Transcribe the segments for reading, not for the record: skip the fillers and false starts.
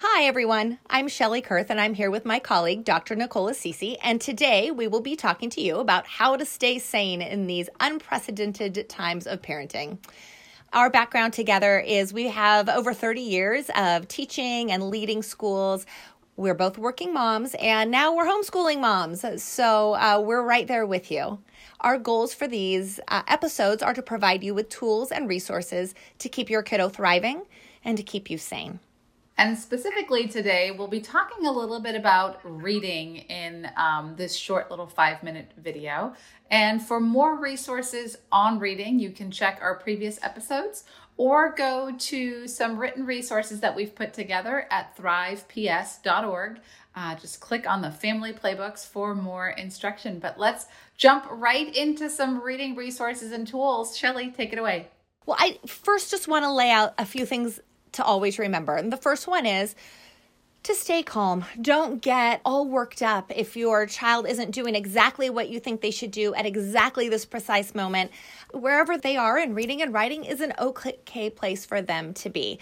Hi everyone, I'm Shelly Kurth and I'm here with my colleague Dr. Nicola Sisi, and today we will be talking to you about how to stay sane in these unprecedented times of parenting. Our background together is we have over 30 years of teaching and leading schools. We're both working moms and now we're homeschooling moms, so we're right there with you. Our goals for these episodes are to provide you with tools and resources to keep your kiddo thriving and to keep you sane. And specifically today, we'll be talking a little bit about reading in this short little 5-minute video. And for more resources on reading, you can check our previous episodes or go to some written resources that we've put together at thriveps.org. Just click on the family playbooks for more instruction. But let's jump right into some reading resources and tools. Shelly, take it away. Well, I first just want to lay out a few things to always remember. And the first one is to stay calm. Don't get all worked up if your child isn't doing exactly what you think they should do at exactly this precise moment. Wherever they are, and reading and writing is an okay place for them to be.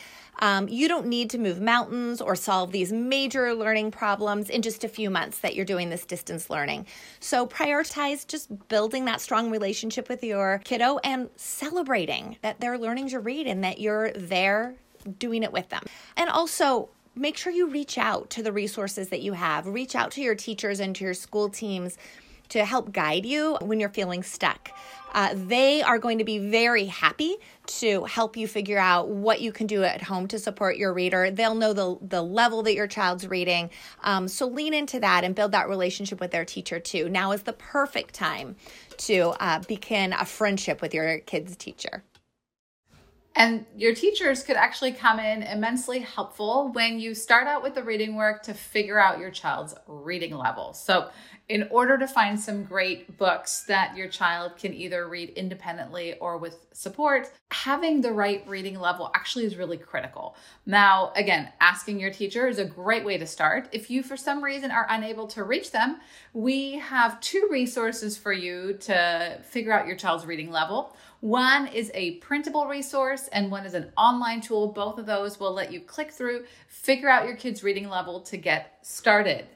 You don't need to move mountains or solve these major learning problems in just a few months that you're doing this distance learning. So prioritize just building that strong relationship with your kiddo and celebrating that they're learning to read and that you're there doing it with them. And also make sure you reach out to the resources that you have. Reach out to your teachers and to your school teams to help guide you when you're feeling stuck. They are going to be very happy to help you figure out what you can do at home to support your reader. They'll know the level that your child's reading. So lean into that and build that relationship with their teacher too. Now is the perfect time to begin a friendship with your kid's teacher. And your teachers could actually come in immensely helpful when you start out with the reading work to figure out your child's reading level. So in order to find some great books that your child can either read independently or with support, having the right reading level actually is really critical. Now, again, asking your teacher is a great way to start. If you, for some reason, are unable to reach them, we have two resources for you to figure out your child's reading level. One is a printable resource and one is an online tool. Both of those will let you click through, figure out your kid's reading level to get started.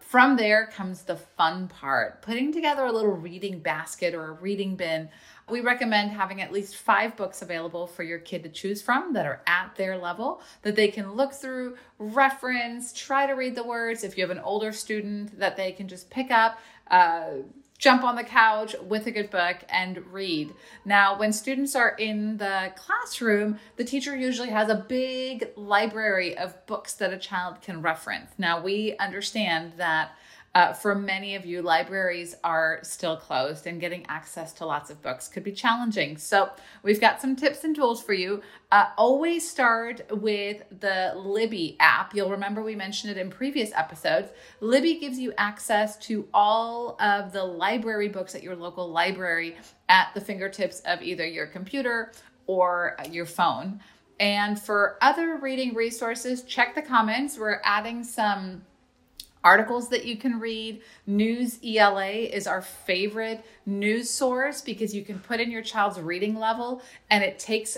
From there comes the fun part, putting together a little reading basket or a reading bin. We recommend having at least 5 books available for your kid to choose from that are at their level that they can look through, reference, try to read the words. If you have an older student that they can just pick up, jump on the couch with a good book and read. Now, when students are in the classroom, the teacher usually has a big library of books that a child can reference. Now, we understand that for many of you, libraries are still closed and getting access to lots of books could be challenging. So we've got some tips and tools for you. Always start with the Libby app. You'll remember we mentioned it in previous episodes. Libby gives you access to all of the library books at your local library at the fingertips of either your computer or your phone. And for other reading resources, check the comments. We're adding some articles that you can read. News ELA is our favorite news source because you can put in your child's reading level and it takes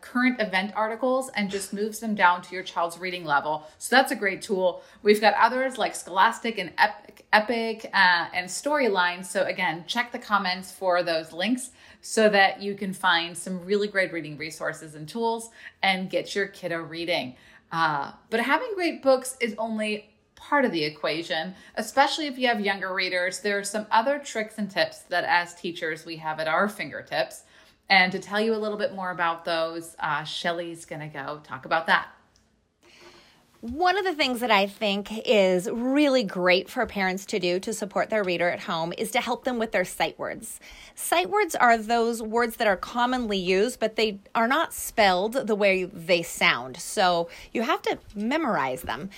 current event articles and just moves them down to your child's reading level. So that's a great tool. We've got others like Scholastic and Epic and Storyline. So again, check the comments for those links so that you can find some really great reading resources and tools and get your kiddo reading. But having great books is only part of the equation, especially if you have younger readers. There are some other tricks and tips that as teachers we have at our fingertips. And to tell you a little bit more about those, Shelly's going to go talk about that. One of the things that I think is really great for parents to do to support their reader at home is to help them with their sight words. Sight words are those words that are commonly used, but they are not spelled the way they sound. So you have to memorize them.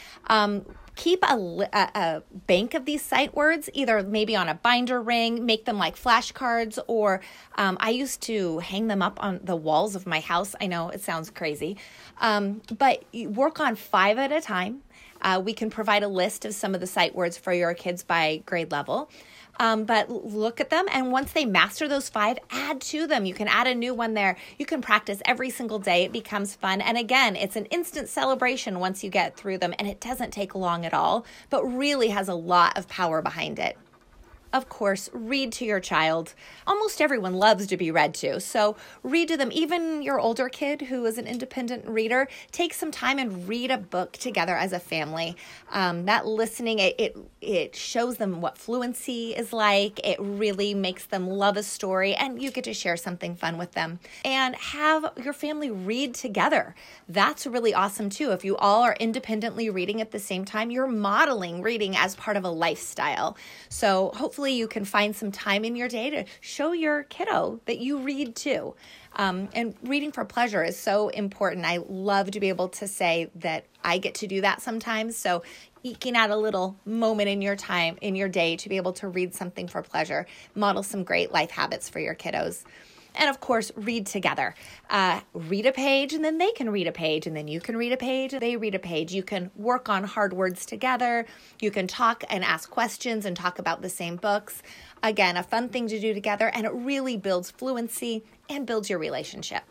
Keep a bank of these sight words, either maybe on a binder ring, make them like flashcards, or I used to hang them up on the walls of my house. I know it sounds crazy, but you work on 5 at a time We can provide a list of some of the sight words for your kids by grade level. But look at them, and once they master those 5, add to them. You can add a new one there. You can practice every single day. It becomes fun. And again, it's an instant celebration once you get through them, and it doesn't take long at all, but really has a lot of power behind it. Of course, read to your child. Almost everyone loves to be read to, so read to them. Even your older kid who is an independent reader, take some time and read a book together as a family. That listening, it shows them what fluency is like. It really makes them love a story, and you get to share something fun with them. And have your family read together. That's really awesome, too. If you all are independently reading at the same time, you're modeling reading as part of a lifestyle. So hopefully you can find some time in your day to show your kiddo that you read too. And reading for pleasure is so important. I love to be able to say that I get to do that sometimes. So eking out a little moment in your time, in your day, to be able to read something for pleasure, model some great life habits for your kiddos. And of course, read together. Read a page, and then they can read a page, and then you can read a page, they read a page. You can work on hard words together. You can talk and ask questions and talk about the same books. Again, a fun thing to do together, and it really builds fluency and builds your relationship.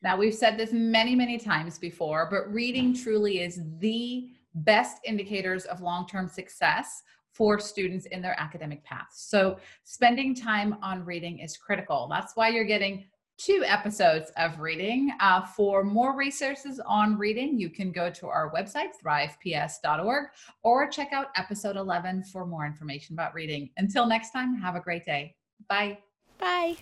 Now, we've said this many, many times before, but reading truly is the best indicators of long-term success for students in their academic paths. So spending time on reading is critical. That's why you're getting 2 episodes of reading. For more resources on reading, you can go to our website, thriveps.org, or check out episode 11 for more information about reading. Until next time, have a great day. Bye. Bye.